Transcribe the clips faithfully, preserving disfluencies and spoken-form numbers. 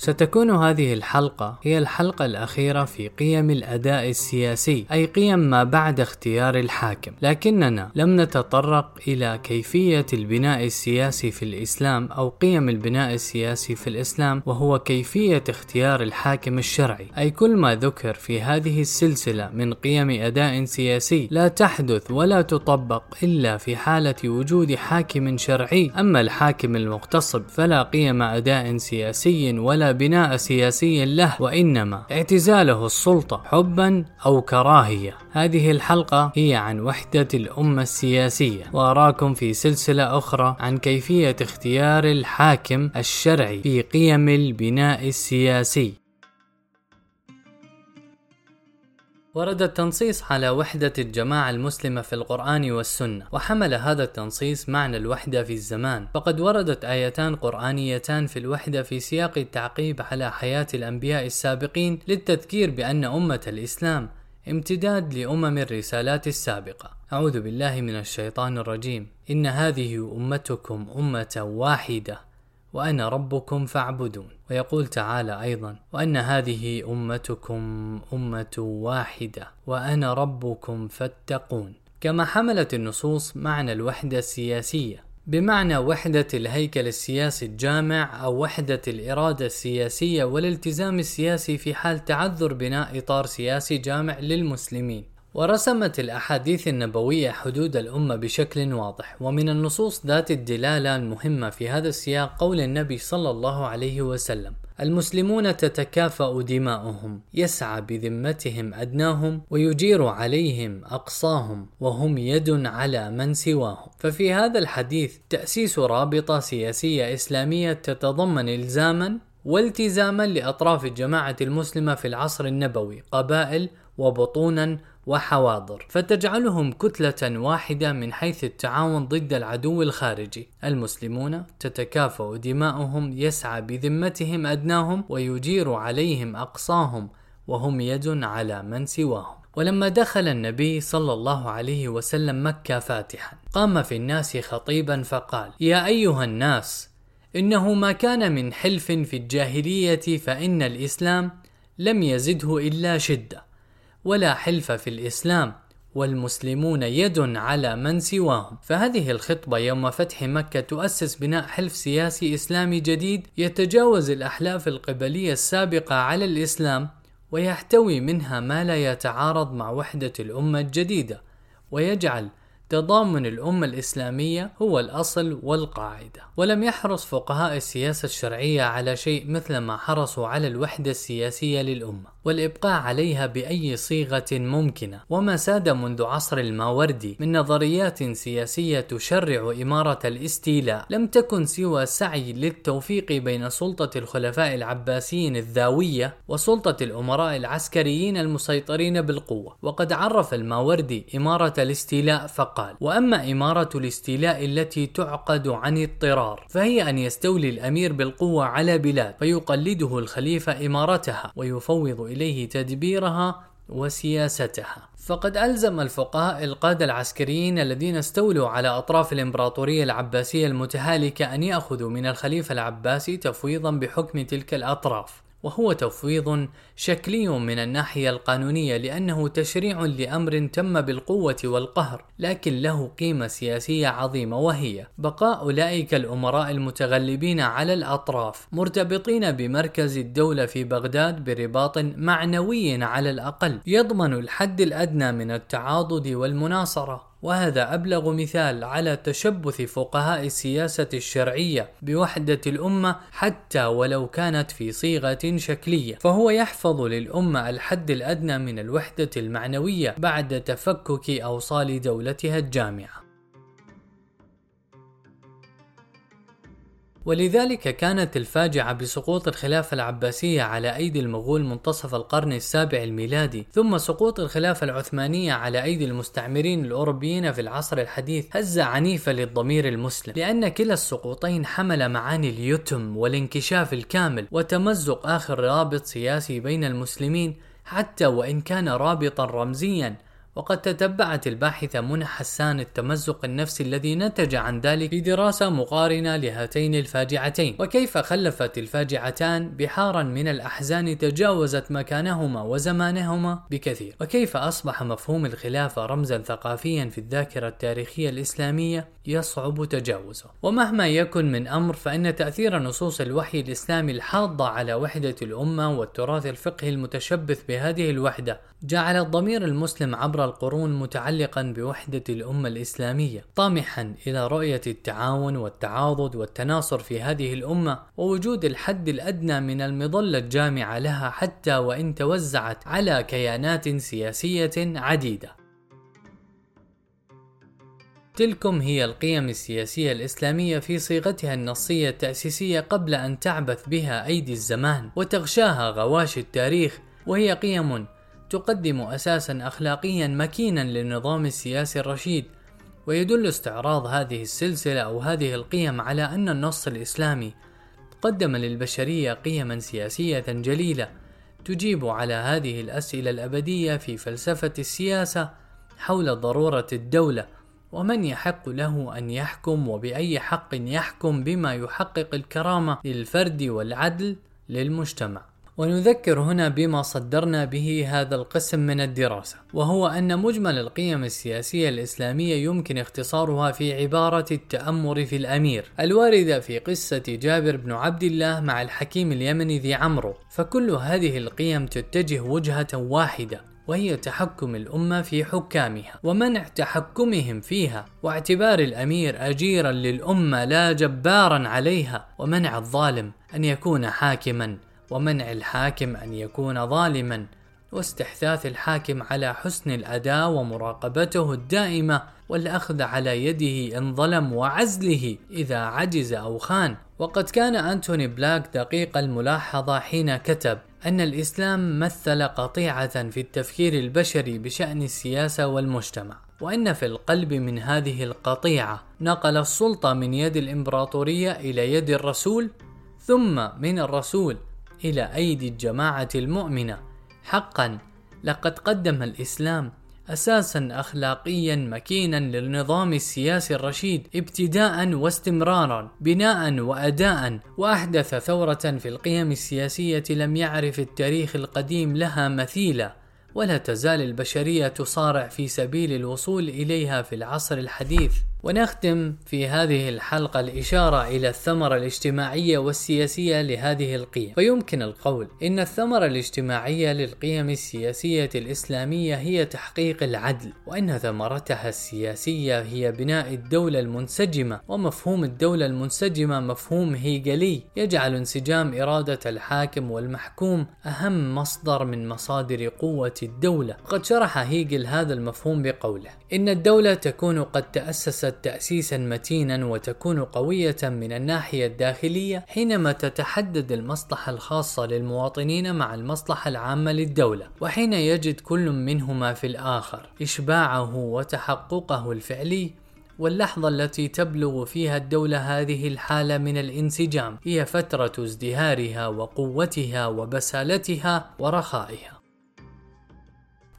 ستكون هذه الحلقة هي الحلقة الأخيرة في قيم الأداء السياسي، أي قيم ما بعد اختيار الحاكم، لكننا لم نتطرق إلى كيفية البناء السياسي في الإسلام أو قيم البناء السياسي في الإسلام، وهو كيفية اختيار الحاكم الشرعي. أي كل ما ذكر في هذه السلسلة من قيم أداء سياسي لا تحدث ولا تطبق إلا في حالة وجود حاكم شرعي، أما الحاكم المغتصب فلا قيم أداء سياسي ولا بناء سياسي له، وإنما اعتزاله السلطة حبا أو كراهية. هذه الحلقة هي عن وحدة الأمة السياسية، وأراكم في سلسلة أخرى عن كيفية اختيار الحاكم الشرعي في قيم البناء السياسي. ورد التنصيص على وحدة الجماعة المسلمة في القرآن والسنة، وحمل هذا التنصيص معنى الوحدة في الزمان، فقد وردت آيتان قرآنيتان في الوحدة في سياق التعقيب على حياة الأنبياء السابقين، للتذكير بأن أمة الإسلام امتداد لأمم الرسالات السابقة. أعوذ بالله من الشيطان الرجيم. إن هذه أمتكم أمة واحدة وأنا ربكم فاعبدون. ويقول تعالى أيضا: وأن هذه أمتكم أمة واحدة وأنا ربكم فاتقون. كما حملت النصوص معنى الوحدة السياسية بمعنى وحدة الهيكل السياسي الجامع، أو وحدة الإرادة السياسية والالتزام السياسي في حال تعذر بناء إطار سياسي جامع للمسلمين. ورسمت الأحاديث النبوية حدود الأمة بشكل واضح، ومن النصوص ذات الدلالة المهمة في هذا السياق قول النبي صلى الله عليه وسلم: المسلمون تتكافأ دماؤهم، يسعى بذمتهم أدناهم، ويجير عليهم أقصاهم، وهم يد على من سواهم. ففي هذا الحديث تأسيس رابطة سياسية إسلامية تتضمن إلزاما والتزاما لأطراف الجماعة المسلمة في العصر النبوي، قبائل وبطونا وحواضر، فتجعلهم كتلة واحدة من حيث التعاون ضد العدو الخارجي. المسلمون تتكافأ دماؤهم، يسعى بذمتهم أدناهم، ويجير عليهم أقصاهم، وهم يد على من سواهم. ولما دخل النبي صلى الله عليه وسلم مكة فاتحا، قام في الناس خطيبا فقال: يا أيها الناس، إنه ما كان من حلف في الجاهلية فإن الإسلام لم يزده إلا شدة، ولا حلف في الإسلام، والمسلمون يد على من سواهم. فهذه الخطبة يوم فتح مكة تؤسس بناء حلف سياسي إسلامي جديد يتجاوز الأحلاف القبلية السابقة على الإسلام، ويحتوي منها ما لا يتعارض مع وحدة الأمة الجديدة، ويجعل تضامن الأمة الإسلامية هو الأصل والقاعدة. ولم يحرص فقهاء السياسة الشرعية على شيء مثل ما حرصوا على الوحدة السياسية للأمة والإبقاء عليها بأي صيغة ممكنة، وما ساد منذ عصر الماوردي من نظريات سياسية تشرع إمارة الاستيلاء لم تكن سوى سعي للتوفيق بين سلطة الخلفاء العباسيين الذاوية وسلطة الأمراء العسكريين المسيطرين بالقوة. وقد عرف الماوردي إمارة الاستيلاء فقال: وأما إمارة الاستيلاء التي تعقد عن اضطرار، فهي أن يستولي الأمير بالقوة على بلاد فيقلده الخليفة إمارتها ويفوض إليه تدبيرها وسياستها. فقد ألزم الفقهاء القادة العسكريين الذين استولوا على أطراف الإمبراطورية العباسية المتهالكة أن يأخذوا من الخليفة العباسي تفويضا بحكم تلك الأطراف، وهو تفويض شكلي من الناحية القانونية لأنه تشريع لأمر تم بالقوة والقهر، لكن له قيمة سياسية عظيمة، وهي بقاء أولئك الأمراء المتغلبين على الأطراف مرتبطين بمركز الدولة في بغداد برباط معنوي على الأقل يضمن الحد الأدنى من التعاضد والمناصرة. وهذا أبلغ مثال على تشبث فقهاء السياسة الشرعية بوحدة الأمة حتى ولو كانت في صيغة شكلية، فهو يحفظ للأمة الحد الأدنى من الوحدة المعنوية بعد تفكك أوصال دولتها الجامعة. ولذلك كانت الفاجعة بسقوط الخلافة العباسية على أيدي المغول منتصف القرن السابع الميلادي، ثم سقوط الخلافة العثمانية على أيدي المستعمرين الأوروبيين في العصر الحديث، هزة عنيفة للضمير المسلم، لأن كلا السقوطين حمل معاني اليتم والانكشاف الكامل وتمزق آخر رابط سياسي بين المسلمين، حتى وإن كان رابطا رمزيا، وقد تتبعت الباحثة منى حسان التمزق النفسي الذي نتج عن ذلك في دراسة مقارنة لهاتين الفاجعتين، وكيف خلفت الفاجعتان بحارا من الأحزان تجاوزت مكانهما وزمانهما بكثير، وكيف أصبح مفهوم الخلافة رمزا ثقافيا في الذاكرة التاريخية الإسلامية يصعب تجاوزه. ومهما يكن من أمر فإن تأثير نصوص الوحي الإسلامي الحاضة على وحدة الأمة والتراث الفقهي المتشبث بهذه الوحدة جعل الضمير المسلم عبر القرون متعلقا بوحدة الأمة الإسلامية، طامحا إلى رؤية التعاون والتعاضد والتناصر في هذه الأمة ووجود الحد الأدنى من المظلة الجامعة لها حتى وإن توزعت على كيانات سياسية عديدة. تلكم هي القيم السياسية الإسلامية في صيغتها النصية التأسيسية قبل أن تعبث بها أيدي الزمان وتغشاها غواش التاريخ، وهي قيم تقدم أساسا أخلاقيا مكينا للنظام السياسي الرشيد. ويدل استعراض هذه السلسلة أو هذه القيم على أن النص الإسلامي قدم للبشرية قيما سياسية جليلة تجيب على هذه الأسئلة الأبدية في فلسفة السياسة حول ضرورة الدولة ومن يحق له أن يحكم وبأي حق يحكم بما يحقق الكرامة للفرد والعدل للمجتمع. ونذكر هنا بما صدرنا به هذا القسم من الدراسة، وهو أن مجمل القيم السياسية الإسلامية يمكن اختصارها في عبارة التأمر في الأمير الواردة في قصة جابر بن عبد الله مع الحكيم اليمني ذي عمرو، فكل هذه القيم تتجه وجهة واحدة وهي تحكم الأمة في حكامها ومنع تحكمهم فيها، واعتبار الأمير أجيرا للأمة لا جبارا عليها، ومنع الظالم أن يكون حاكما ومنع الحاكم أن يكون ظالما، واستحثاث الحاكم على حسن الأداء ومراقبته الدائمة والأخذ على يده إن ظلم وعزله إذا عجز أو خان. وقد كان أنتوني بلاك دقيق الملاحظة حين كتب أن الإسلام مثل قطيعة في التفكير البشري بشأن السياسة والمجتمع، وأن في القلب من هذه القطيعة نقل السلطة من يد الإمبراطورية إلى يد الرسول، ثم من الرسول إلى أيدي الجماعة المؤمنة. حقا لقد قدم الإسلام أساسا أخلاقيا مكينا للنظام السياسي الرشيد ابتداء واستمرارا، بناء وأداء، وأحدث ثورة في القيم السياسية لم يعرف التاريخ القديم لها مثيلا، ولا تزال البشرية تصارع في سبيل الوصول إليها في العصر الحديث. ونختم في هذه الحلقة الإشارة إلى الثمرة الاجتماعية والسياسية لهذه القيم، فيمكن القول إن الثمرة الاجتماعية للقيم السياسية الإسلامية هي تحقيق العدل، وإن ثمرتها السياسية هي بناء الدولة المنسجمة. ومفهوم الدولة المنسجمة مفهوم هيجلي يجعل انسجام إرادة الحاكم والمحكوم أهم مصدر من مصادر قوة الدولة. قد شرح هيجل هذا المفهوم بقوله: إن الدولة تكون قد تأسست تأسيسا متينا وتكون قوية من الناحية الداخلية حينما تتحدد المصلحة الخاصة للمواطنين مع المصلحة العامة للدولة، وحين يجد كل منهما في الآخر إشباعه وتحققه الفعلي. واللحظة التي تبلغ فيها الدولة هذه الحالة من الانسجام هي فترة ازدهارها وقوتها وبسالتها ورخائها.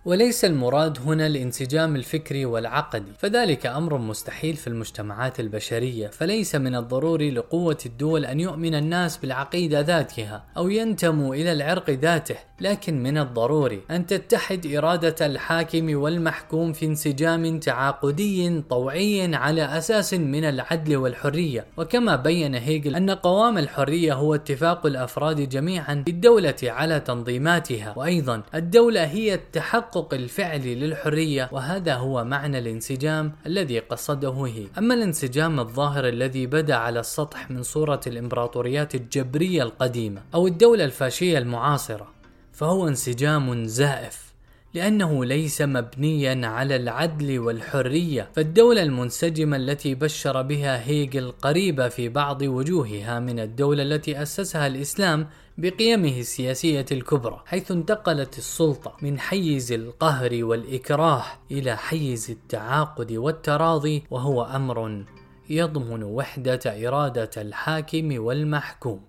وليس المراد هنا الانسجام الفكري والعقدي، فذلك أمر مستحيل في المجتمعات البشرية، فليس من الضروري لقوة الدول أن يؤمن الناس بالعقيدة ذاتها أو ينتموا إلى العرق ذاته، لكن من الضروري أن تتحد إرادة الحاكم والمحكوم في انسجام تعاقدي طوعي على أساس من العدل والحرية. وكما بين هيجل أن قوام الحرية هو اتفاق الأفراد جميعا بالدولة على تنظيماتها، وأيضا الدولة هي التحقق الفعلي للحرية، وهذا هو معنى الانسجام الذي قصده هي. أما الانسجام الظاهر الذي بدأ على السطح من صورة الإمبراطوريات الجبرية القديمة أو الدولة الفاشية المعاصرة فهو انسجام زائف، لأنه ليس مبنيا على العدل والحرية. فالدولة المنسجمة التي بشر بها هيجل قريبة في بعض وجوهها من الدولة التي أسسها الإسلام بقيمه السياسية الكبرى، حيث انتقلت السلطة من حيز القهر والإكراه إلى حيز التعاقد والتراضي، وهو أمر يضمن وحدة إرادة الحاكم والمحكوم.